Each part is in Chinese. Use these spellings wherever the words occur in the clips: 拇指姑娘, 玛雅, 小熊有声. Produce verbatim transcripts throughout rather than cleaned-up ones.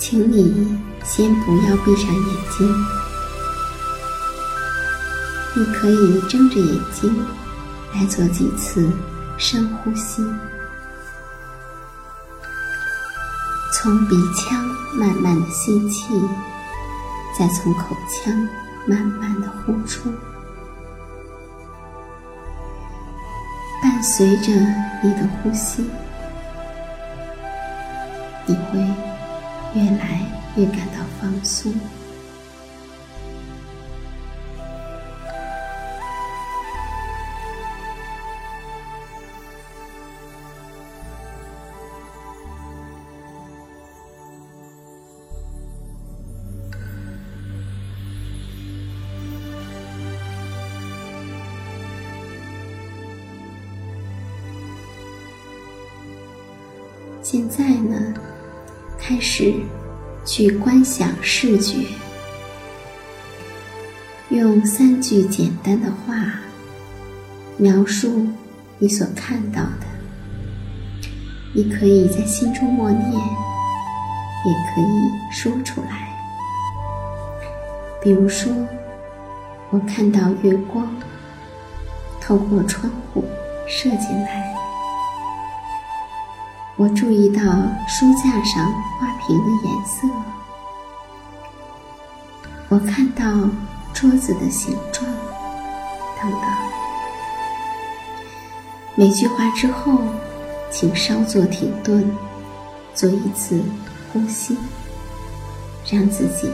请你先不要闭上眼睛，你可以睁着眼睛来做几次深呼吸，从鼻腔慢慢的吸气，再从口腔慢慢的呼出，伴随着你的呼吸，你会越来越感到放松。现在呢，开始去观想视觉，用三句简单的话描述你所看到的。你可以在心中默念，也可以说出来。比如说，我看到月光透过窗户射进来。我注意到书架上花瓶的颜色，我看到桌子的形状，等等。每句话之后，请稍作停顿，做一次呼吸，让自己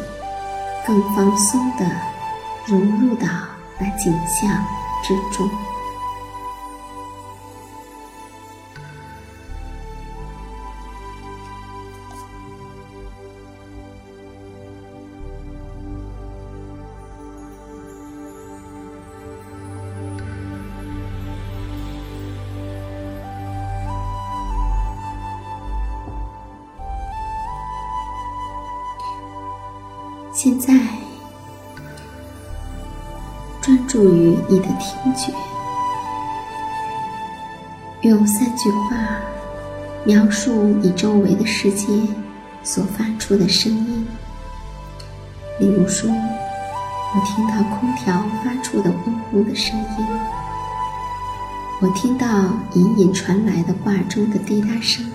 更放松地融入到那景象之中。现在专注于你的听觉，用三句话描述你周围的世界所发出的声音。比如说，我听到空调发出的嗡嗡的声音，我听到隐隐传来的挂钟的滴答声，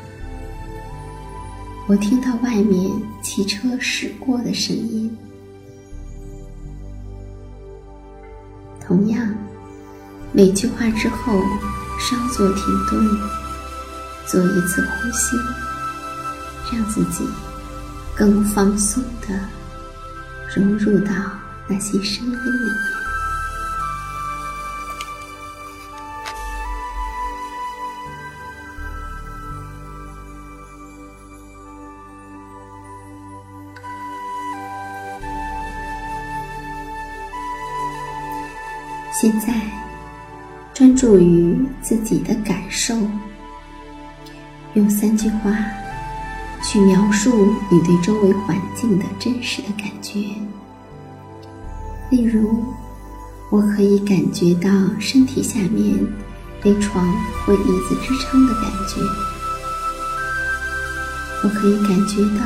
我听到外面汽车驶过的声音。同样，每句话之后稍作停顿，做一次呼吸，让自己更放松地融入到那些声音里面。现在专注于自己的感受，用三句话去描述你对周围环境的真实的感觉。例如，我可以感觉到身体下面被床或椅子支撑的感觉，我可以感觉到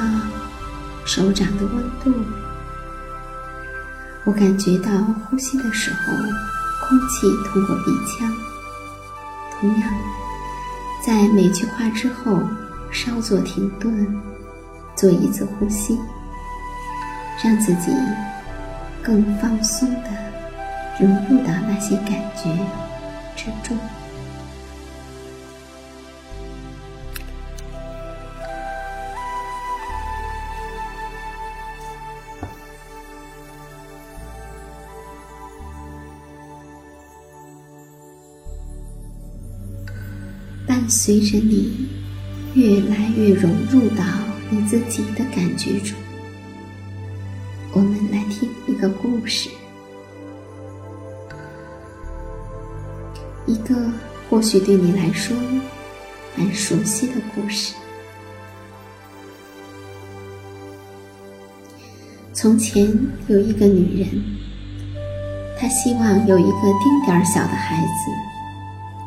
手掌的温度，我感觉到呼吸的时候空气通过鼻腔。同样，在每句话之后稍作停顿，做一次呼吸，让自己更放松地融入到那些感觉之中。伴随着你越来越融入到你自己的感觉中，我们来听一个故事。一个或许对你来说蛮熟悉的故事。从前有一个女人，她希望有一个丁点儿小的孩子，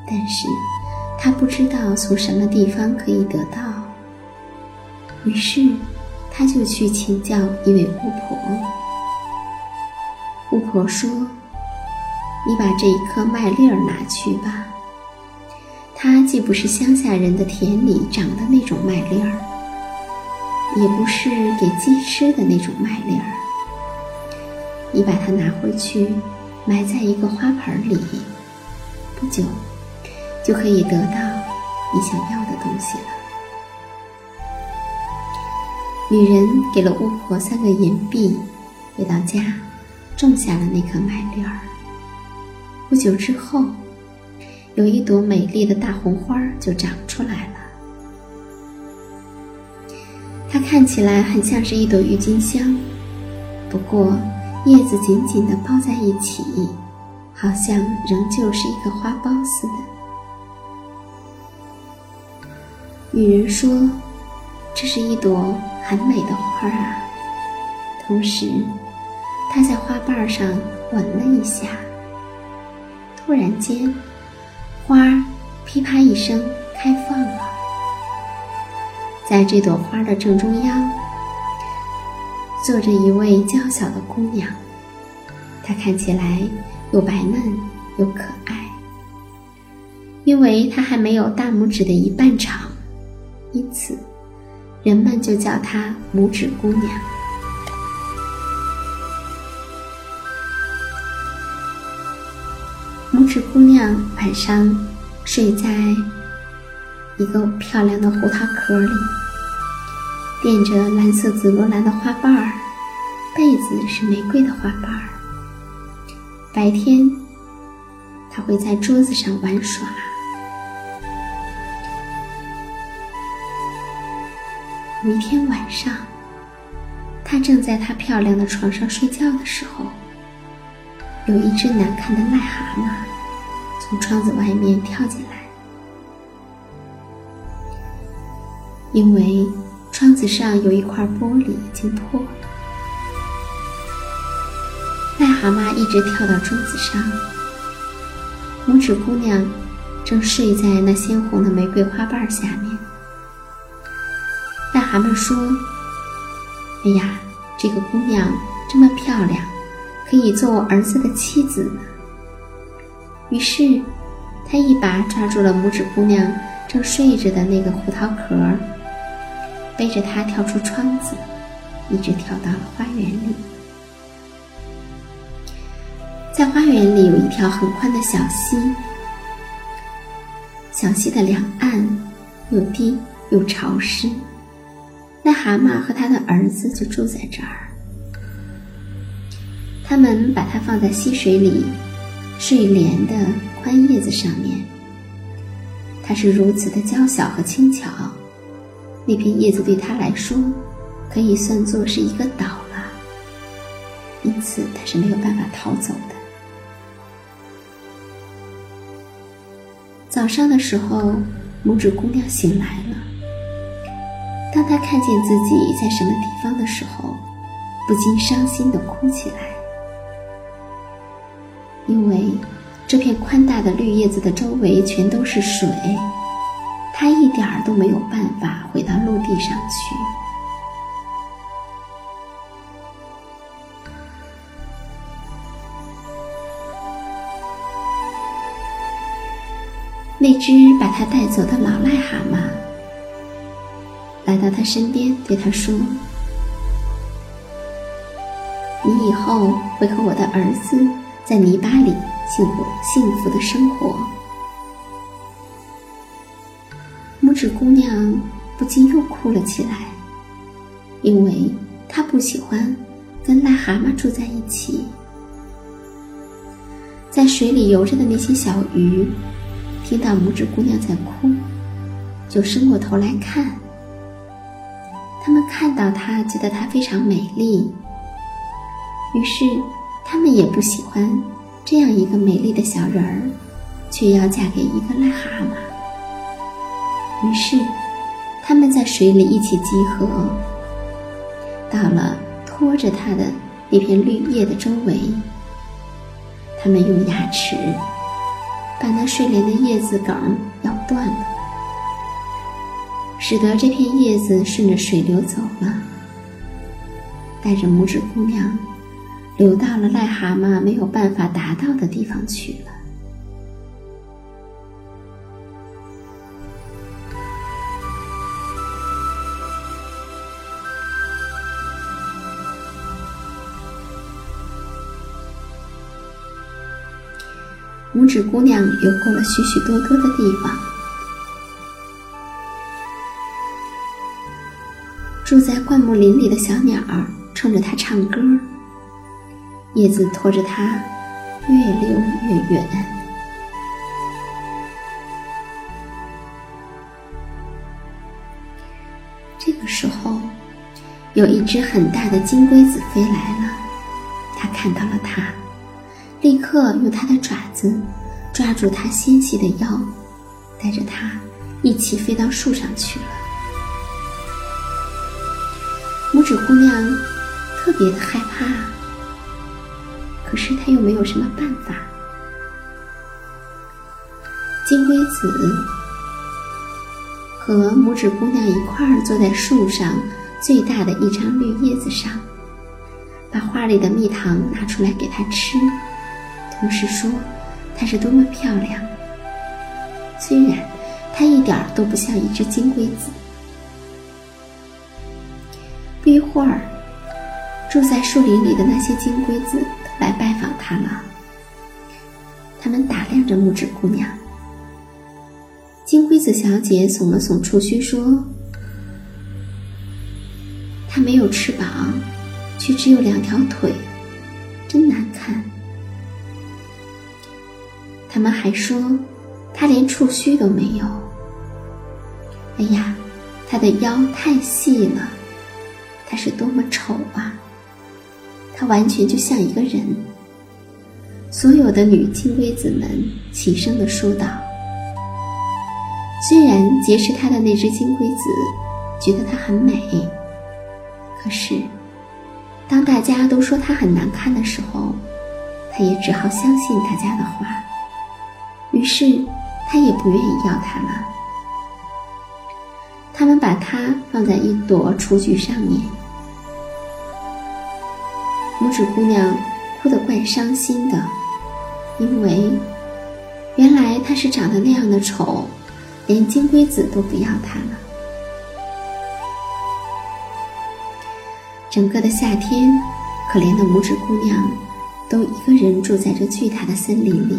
但是她不知道从什么地方可以得到，于是她就去请教一位姑婆。姑婆说：“你把这一颗麦粒儿拿去吧，它既不是乡下人的田里长的那种麦粒儿，也不是给鸡吃的那种麦粒儿，你把它拿回去埋在一个花盆里，不久就可以得到你想要的东西了。”女人给了巫婆三个银币，回到家种下了那颗麦粒儿。不久之后，有一朵美丽的大红花就长出来了。它看起来很像是一朵郁金香，不过叶子紧紧地包在一起，好像仍旧是一个花苞似的。女人说：“这是一朵很美的花啊。”同时，她在花瓣上吻了一下。突然间，花噼啪一声开放了。在这朵花的正中央，坐着一位娇小的姑娘，她看起来又白嫩又可爱，因为她还没有大拇指的一半长，因此人们就叫她拇指姑娘。拇指姑娘晚上睡在一个漂亮的胡桃壳里，垫着蓝色紫罗兰的花瓣儿，被子是玫瑰的花瓣儿。白天，她会在桌子上玩耍。有一天晚上，她正在她漂亮的床上睡觉的时候，有一只难看的癞蛤蟆从窗子外面跳进来。因为窗子上有一块玻璃已经破了，癞蛤蟆一直跳到桌子上。拇指姑娘正睡在那鲜红的玫瑰花瓣下面。癞蛤蟆说：“哎呀，这个姑娘这么漂亮，可以做我儿子的妻子呢？于是，他一把抓住了拇指姑娘正睡着的那个胡桃壳，背着她跳出窗子，一直跳到了花园里。在花园里有一条很宽的小溪，小溪的两岸又低又潮湿，癞蛤蟆和他的儿子就住在这儿。他们把它放在溪水里睡莲的宽叶子上面，它是如此的娇小和轻巧，那片叶子对它来说可以算作是一个岛了，因此它是没有办法逃走的。早上的时候，拇指姑娘醒来了。当她看见自己在什么地方的时候，不禁伤心地哭起来，因为这片宽大的绿叶子的周围全都是水，她一点儿都没有办法回到陆地上去。那只把她带走的老癞蛤蟆来到她身边，对她说：“你以后会和我的儿子在泥巴里幸福幸福的生活。”拇指姑娘不禁又哭了起来，因为她不喜欢跟癞蛤蟆住在一起。在水里游着的那些小鱼，听到拇指姑娘在哭，就伸过头来看。他们看到她，觉得她非常美丽，于是他们也不喜欢这样一个美丽的小人儿，却要嫁给一个癞蛤蟆。于是他们在水里一起集合，到了拖着它的那片绿叶的周围，他们用牙齿把那睡莲的叶子梗咬断了，使得这片叶子顺着水流走了，带着拇指姑娘流到了癞蛤蟆没有办法达到的地方去了。拇指姑娘游过了许许多多的地方，住在灌木林里的小鸟冲着她唱歌，叶子拖着它越溜越远。这个时候，有一只很大的金龟子飞来了，它看到了它，立刻用它的爪子抓住它纤细的腰，带着它一起飞到树上去了。拇指姑娘特别的害怕，可是他又没有什么办法。金龟子和拇指姑娘一块儿坐在树上最大的一张绿叶子上，把花里的蜜糖拿出来给她吃，同时说她是多么漂亮。虽然她一点都不像一只金龟子。不一会儿，住在树林里的那些金龟子来拜访她了，他们打量着拇指姑娘。金龟子小姐耸了耸触须说：“她没有翅膀，却只有两条腿，真难看。”他们还说她连触须都没有。哎呀，她的腰太细了，她是多么丑啊！她完全就像一个人。所有的女金龟子们齐声地说道。虽然劫持她的那只金龟子觉得她很美，可是当大家都说她很难看的时候，她也只好相信大家的话，于是她也不愿意要她了。他们把她放在一朵雏菊上面，拇指姑娘哭得怪伤心的，因为原来他是长得那样的丑，连金龟子都不要他了。整个的夏天，可怜的拇指姑娘都一个人住在这巨大的森林里。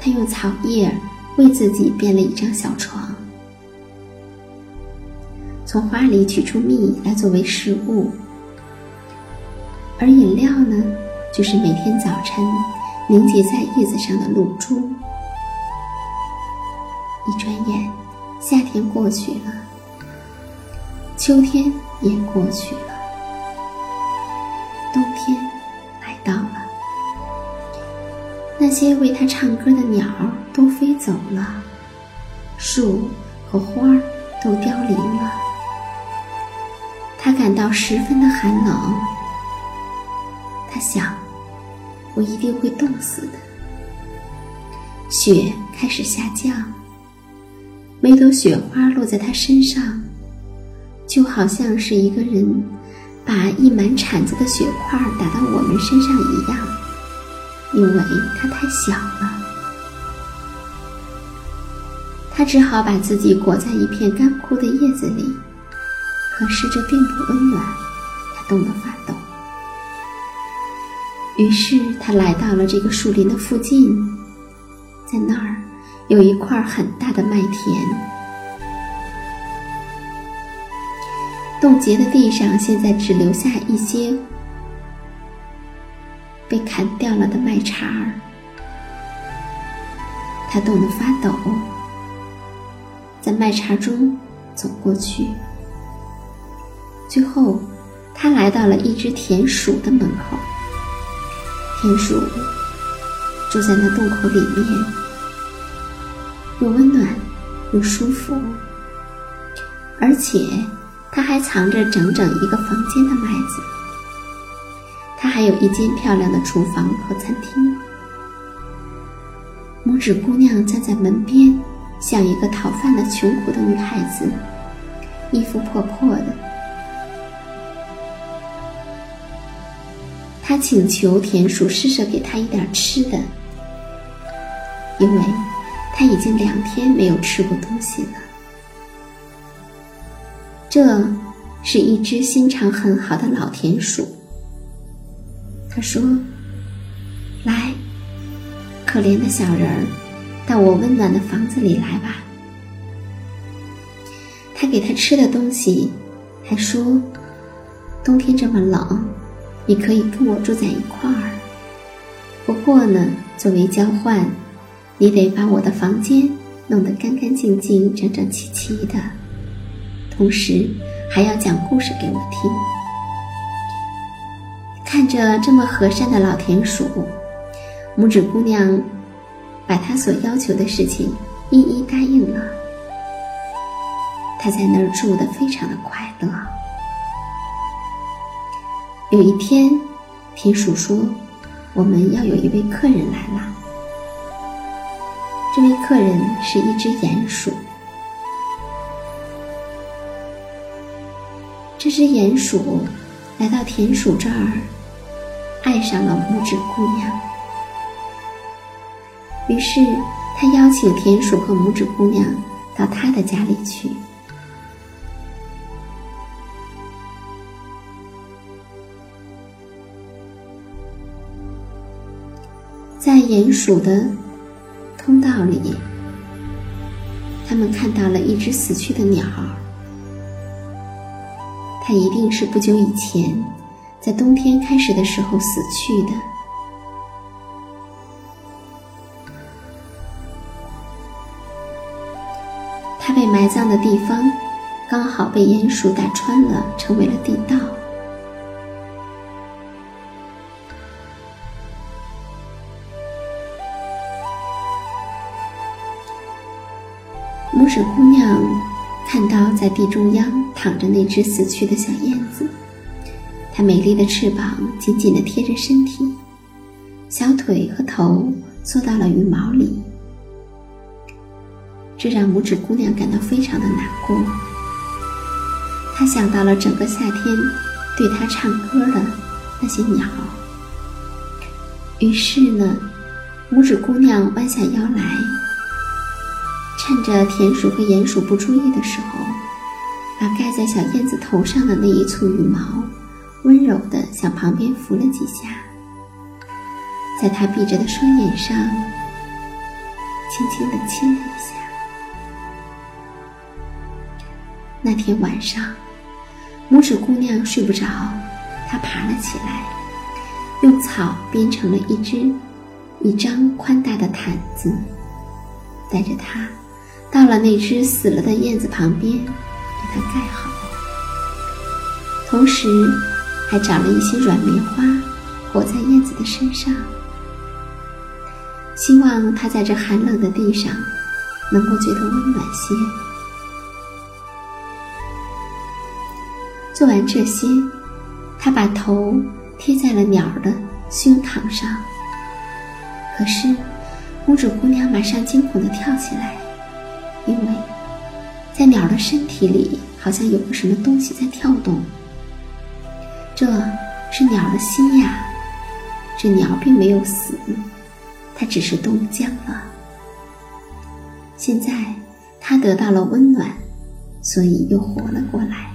她用草叶为自己编了一张小床，从花里取出蜜来作为食物，而饮料呢，就是每天早晨凝结在叶子上的露珠。一转眼，夏天过去了，秋天也过去了，冬天来到了。那些为他唱歌的鸟都飞走了，树和花儿都凋零了，他感到十分的寒冷。他想，我一定会冻死的。雪开始下降，每朵雪花落在他身上，就好像是一个人把一满铲子的雪块打到我们身上一样，因为他太小了。他只好把自己裹在一片干枯的叶子里，可是这并不温暖，他冻得发抖。于是他来到了这个树林的附近，在那儿有一块很大的麦田。冻结的地上现在只留下一些被砍掉了的麦茬儿，他冻得发抖，在麦茬中走过去。最后，他来到了一只田鼠的门口。田鼠住在那洞口里面，又温暖又舒服，而且它还藏着整整一个房间的麦子。它还有一间漂亮的厨房和餐厅。拇指姑娘站在门边，像一个讨饭的穷苦的女孩子，衣服破破的。她请求田鼠施舍给她一点吃的，因为她已经两天没有吃过东西了。这是一只心肠很好的老田鼠，他说：“来，可怜的小人儿，到我温暖的房子里来吧。”他给他吃的东西，还说：“冬天这么冷，你可以跟我住在一块儿。不过呢，作为交换，你得把我的房间弄得干干净净、整整齐齐的，同时还要讲故事给我听。”看着这么和善的老田鼠，拇指姑娘把她所要求的事情一一答应了。她在那儿住得非常的快乐。有一天，田鼠说：“我们要有一位客人来了。”这位客人是一只鼹鼠。这只鼹鼠来到田鼠这儿，爱上了拇指姑娘。于是他邀请田鼠和拇指姑娘到他的家里去。在鼹鼠的通道里，他们看到了一只死去的鸟。它一定是不久以前，在冬天开始的时候死去的。它被埋葬的地方，刚好被鼹鼠打穿了，成为了地道。拇指姑娘看到在地中央躺着那只死去的小燕子，它美丽的翅膀紧紧地贴着身体，小腿和头缩到了羽毛里，这让拇指姑娘感到非常的难过。她想到了整个夏天对她唱歌的那些鸟，于是呢，拇指姑娘弯下腰来，趁着田鼠和鼹鼠不注意的时候，把盖在小燕子头上的那一簇羽毛温柔地向旁边拂了几下，在她闭着的双眼上轻轻地亲了一下。那天晚上，拇指姑娘睡不着，她爬了起来，用草编成了一只一张宽大的毯子，带着它到了那只死了的燕子旁边，给它盖好，同时还找了一些软梅花裹在燕子的身上，希望它在这寒冷的地上能够觉得温暖些。做完这些，它把头贴在了鸟儿的胸膛上，可是拇指姑娘马上惊恐地跳起来，因为在鸟儿的身体里好像有个什么东西在跳动。这是鸟儿的心呀，这鸟并没有死，它只是冻僵了。现在它得到了温暖，所以又活了过来。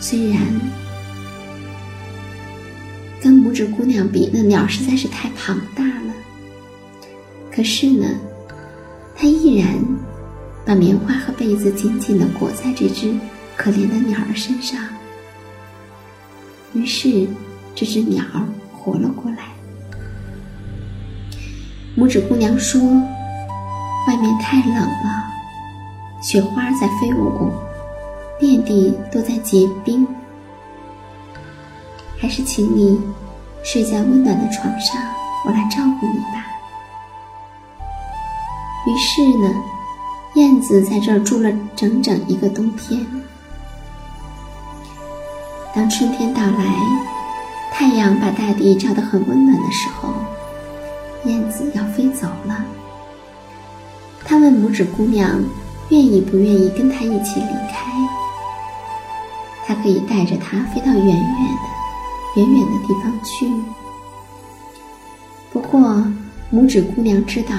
虽然跟拇指姑娘比，那鸟实在是太庞大了，可是呢，她依然把棉花和被子紧紧地裹在这只可怜的鸟儿身上，于是这只鸟活了过来。拇指姑娘说，外面太冷了，雪花在飞舞，遍地都在结冰，还是请你睡在温暖的床上，我来照顾你吧。于是呢，燕子在这儿住了整整一个冬天。当春天到来，太阳把大地照得很温暖的时候，燕子要飞走了。她问拇指姑娘愿意不愿意跟她一起离开，她可以带着她飞到远远的远远的地方去。不过拇指姑娘知道，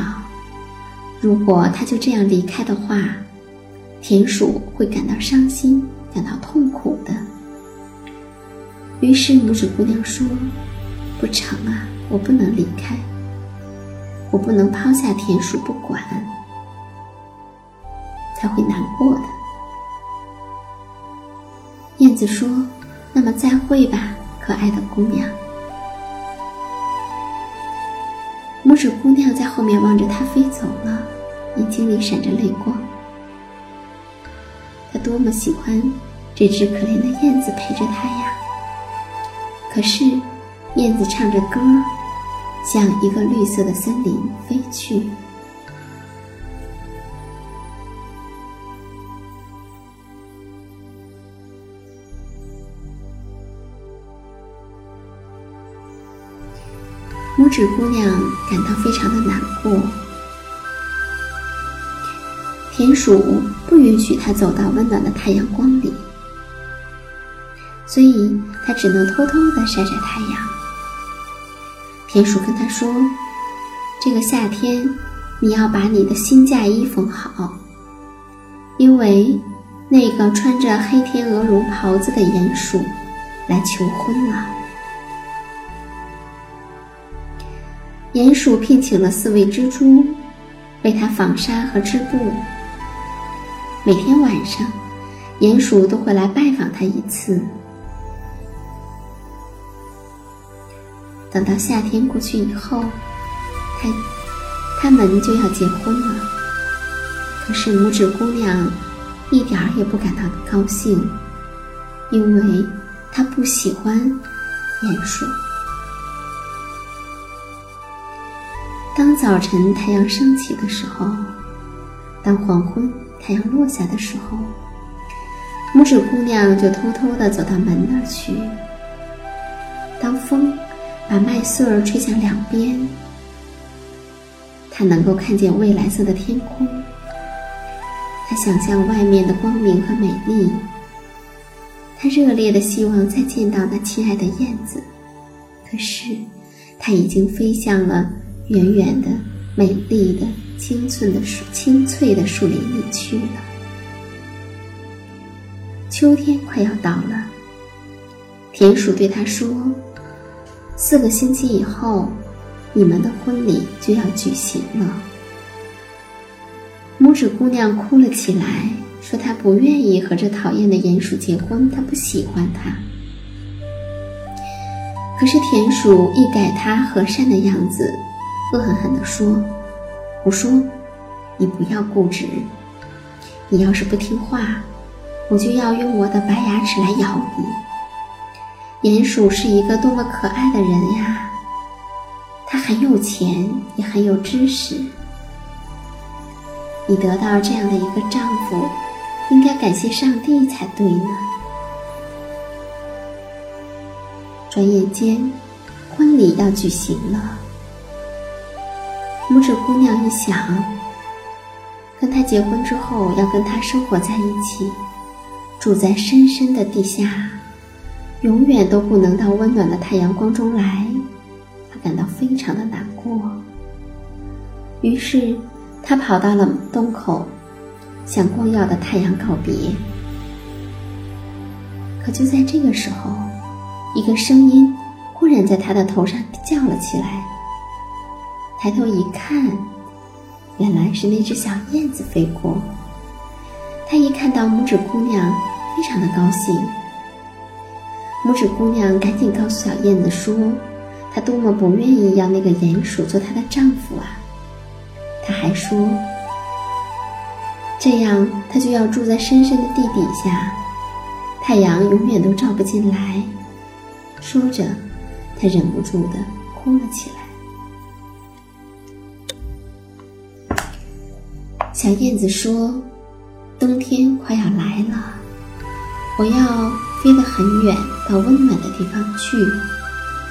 如果她就这样离开的话，田鼠会感到伤心，感到痛苦的。于是拇指姑娘说，不成啊，我不能离开，我不能抛下田鼠不管，她会难过的。燕子说，那么再会吧，可爱的姑娘。拇指姑娘在后面望着她飞走了，眼睛里闪着泪光。她多么喜欢这只可怜的燕子陪着她呀！可是燕子唱着歌，向一个绿色的森林飞去。拇指姑娘感到非常的难过，田鼠不允许她走到温暖的太阳光里，所以她只能偷偷地晒晒太阳。田鼠跟她说，这个夏天你要把你的新嫁衣缝好，因为那个穿着黑天鹅绒袍子的鼹鼠来求婚了。鼹鼠聘请了四位蜘蛛为它纺纱和织布，每天晚上鼹鼠都会来拜访它一次。等到夏天过去以后，它它们就要结婚了。可是拇指姑娘一点儿也不感到高兴，因为她不喜欢鼹鼠。当早晨太阳升起的时候，当黄昏太阳落下的时候，拇指姑娘就偷偷地走到门那儿去。当风把麦穗儿吹向两边，她能够看见蔚蓝色的天空，她想象外面的光明和美丽，她热烈地希望再见到那亲爱的燕子。可是它已经飞向了远远的、美丽的、清脆的树、清脆的树林里去了。秋天快要到了，田鼠对他说：“四个星期以后，你们的婚礼就要举行了。”拇指姑娘哭了起来，说她不愿意和这讨厌的鼹鼠结婚，她不喜欢他。可是田鼠一改他和善的样子，恶狠狠地说：“我说，你不要固执，你要是不听话，我就要用我的白牙齿来咬你。”鼹鼠是一个多么可爱的人呀！他很有钱，也很有知识。你得到这样的一个丈夫，应该感谢上帝才对呢。转眼间，婚礼要举行了。拇指姑娘一想，跟他结婚之后要跟他生活在一起，住在深深的地下，永远都不能到温暖的太阳光中来，她感到非常的难过。于是他跑到了洞口，向光耀的太阳告别。可就在这个时候，一个声音忽然在他的头上叫了起来。抬头一看，原来是那只小燕子飞过。他一看到拇指姑娘，非常的高兴。拇指姑娘赶紧告诉小燕子说，她多么不愿意要那个鼹鼠做她的丈夫啊！他还说，这样他就要住在深深的地底下，太阳永远都照不进来。说着，他忍不住的哭了起来。小燕子说，冬天快要来了，我要飞得很远，到温暖的地方去，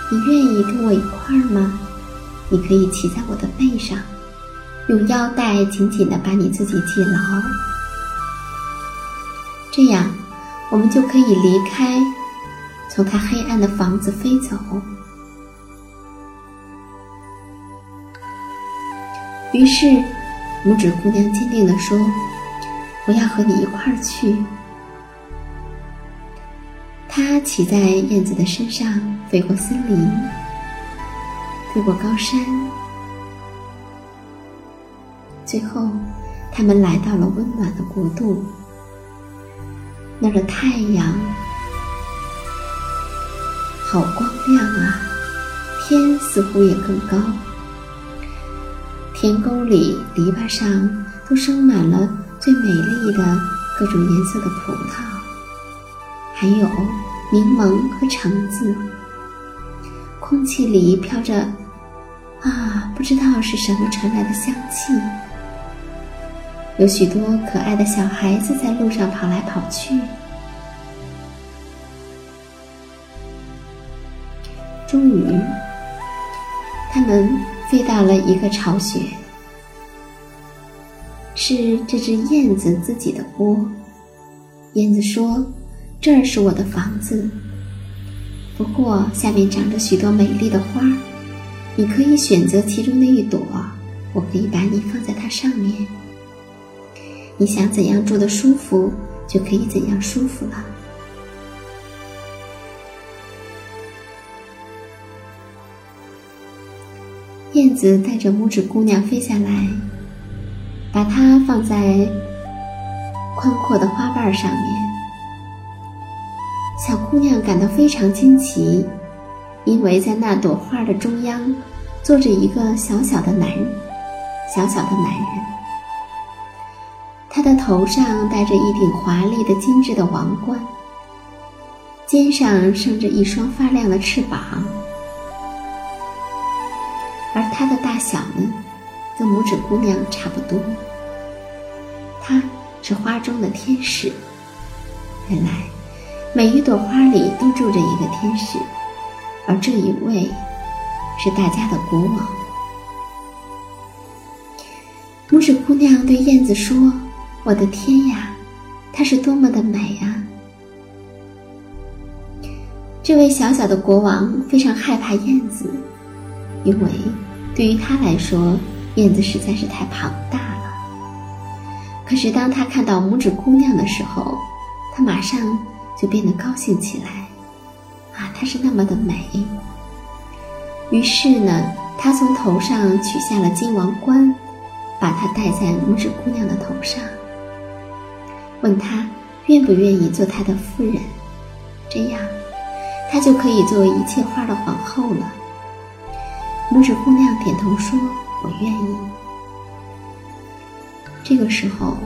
你愿意跟我一块儿吗？你可以骑在我的背上，用腰带紧紧地把你自己系牢，这样我们就可以离开，从它黑暗的房子飞走。于是拇指姑娘坚定地说，我要和你一块儿去。她骑在燕子的身上，飞过森林，飞过高山，最后他们来到了温暖的国度。那儿的太阳好光亮啊，天似乎也更高，田沟里篱笆上都生满了最美丽的各种颜色的葡萄，还有柠檬和橙子。空气里飘着啊不知道是什么传来的香气，有许多可爱的小孩子在路上跑来跑去。终于，他们飞到了一个巢穴，是这只燕子自己的窝。燕子说，这儿是我的房子，不过下面长着许多美丽的花，你可以选择其中的一朵，我可以把你放在它上面，你想怎样住得舒服，就可以怎样舒服了。燕子带着拇指姑娘飞下来，把它放在宽阔的花瓣上面。小姑娘感到非常惊奇，因为在那朵花的中央，坐着一个小小的男人，小小的男人。他的头上戴着一顶华丽的精致的王冠，肩上生着一双发亮的翅膀，而他的大小呢，跟拇指姑娘差不多。他是花中的天使。原来，每一朵花里都住着一个天使，而这一位是大家的国王。拇指姑娘对燕子说，我的天呀，它是多么的美啊！这位小小的国王非常害怕燕子，因为对于他来说，面子实在是太庞大了。可是当他看到拇指姑娘的时候，他马上就变得高兴起来。啊，她是那么的美。于是呢，他从头上取下了金王冠，把它戴在拇指姑娘的头上，问她愿不愿意做她的夫人，这样她就可以做一切花的皇后了。拇指姑娘点头说：“我愿意。”这个时候，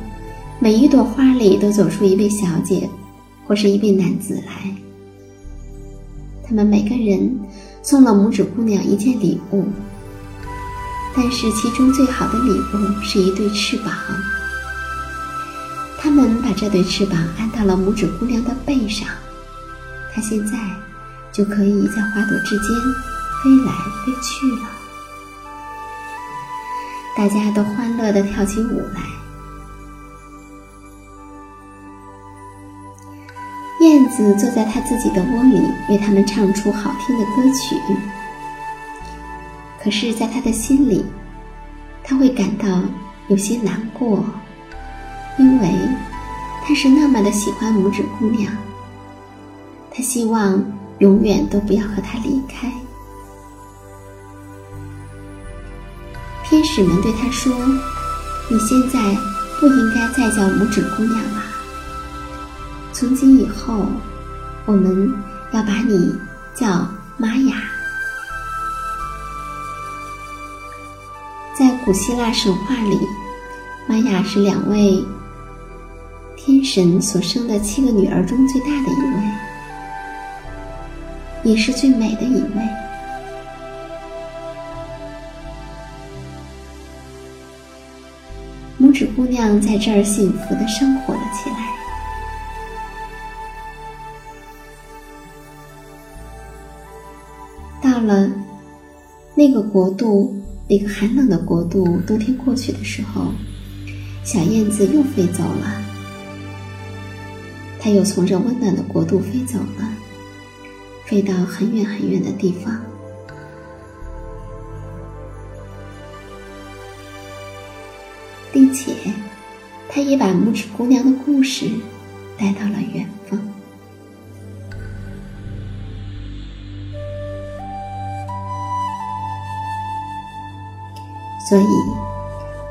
每一朵花里都走出一位小姐或是一位男子来，他们每个人送了拇指姑娘一件礼物，但是其中最好的礼物是一对翅膀。他们把这对翅膀安到了拇指姑娘的背上，她现在就可以在花朵之间飞来飞去了。大家都欢乐地跳起舞来。燕子坐在她自己的窝里，为他们唱出好听的歌曲。可是在她的心里，她会感到有些难过，因为她是那么的喜欢拇指姑娘，她希望永远都不要和她离开。天使们对她说：“你现在不应该再叫拇指姑娘了，从今以后，我们要把你叫玛雅。”在古希腊神话里，玛雅是两位天神所生的七个女儿中最大的一位，也是最美的一位。拇指姑娘在这儿幸福地生活了起来。到了那个国度，那个寒冷的国度，冬天过去的时候，小燕子又飞走了，它又从这温暖的国度飞走了，飞到很远很远的地方。并且，它也把拇指姑娘的故事带到了远方。所以，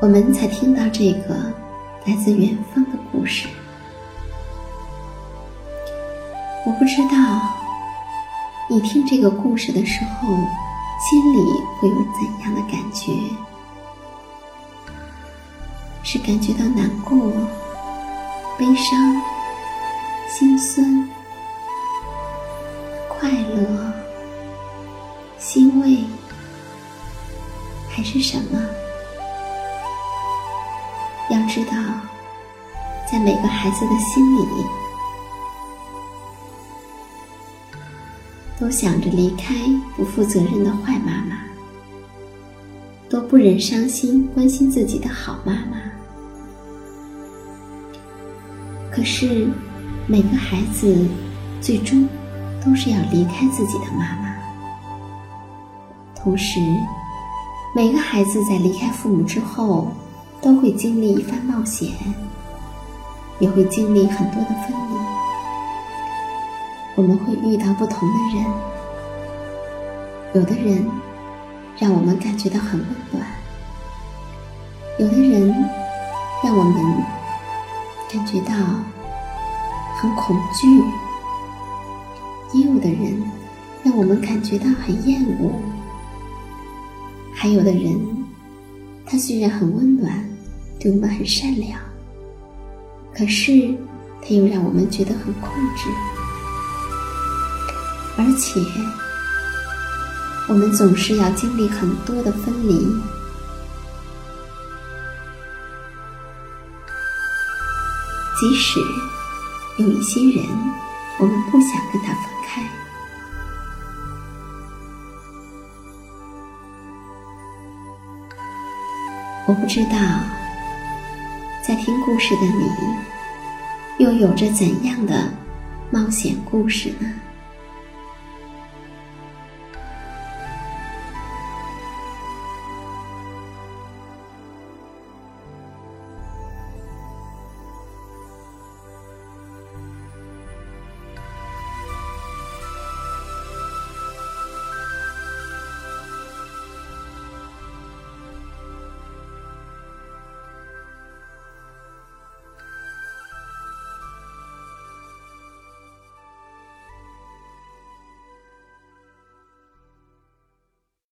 我们才听到这个来自远方的故事。我不知道你听这个故事的时候，心里会有怎样的感觉？是感觉到难过、悲伤、心酸、快乐、欣慰，还是什么？要知道，在每个孩子的心里，都想着离开不负责任的坏妈妈，都不忍伤心关心自己的好妈妈。可是，每个孩子最终都是要离开自己的妈妈。同时，每个孩子在离开父母之后，都会经历一番冒险，也会经历很多的分离。我们会遇到不同的人，有的人让我们感觉到很温暖，有的人让我们感觉到很恐惧，也有的人让我们感觉到很厌恶。还有的人，他虽然很温暖，对我们很善良，可是他又让我们觉得很控制，而且我们总是要经历很多的分离。即使有一些人，我们不想跟他分开，我不知道，在听故事的你，又有着怎样的冒险故事呢？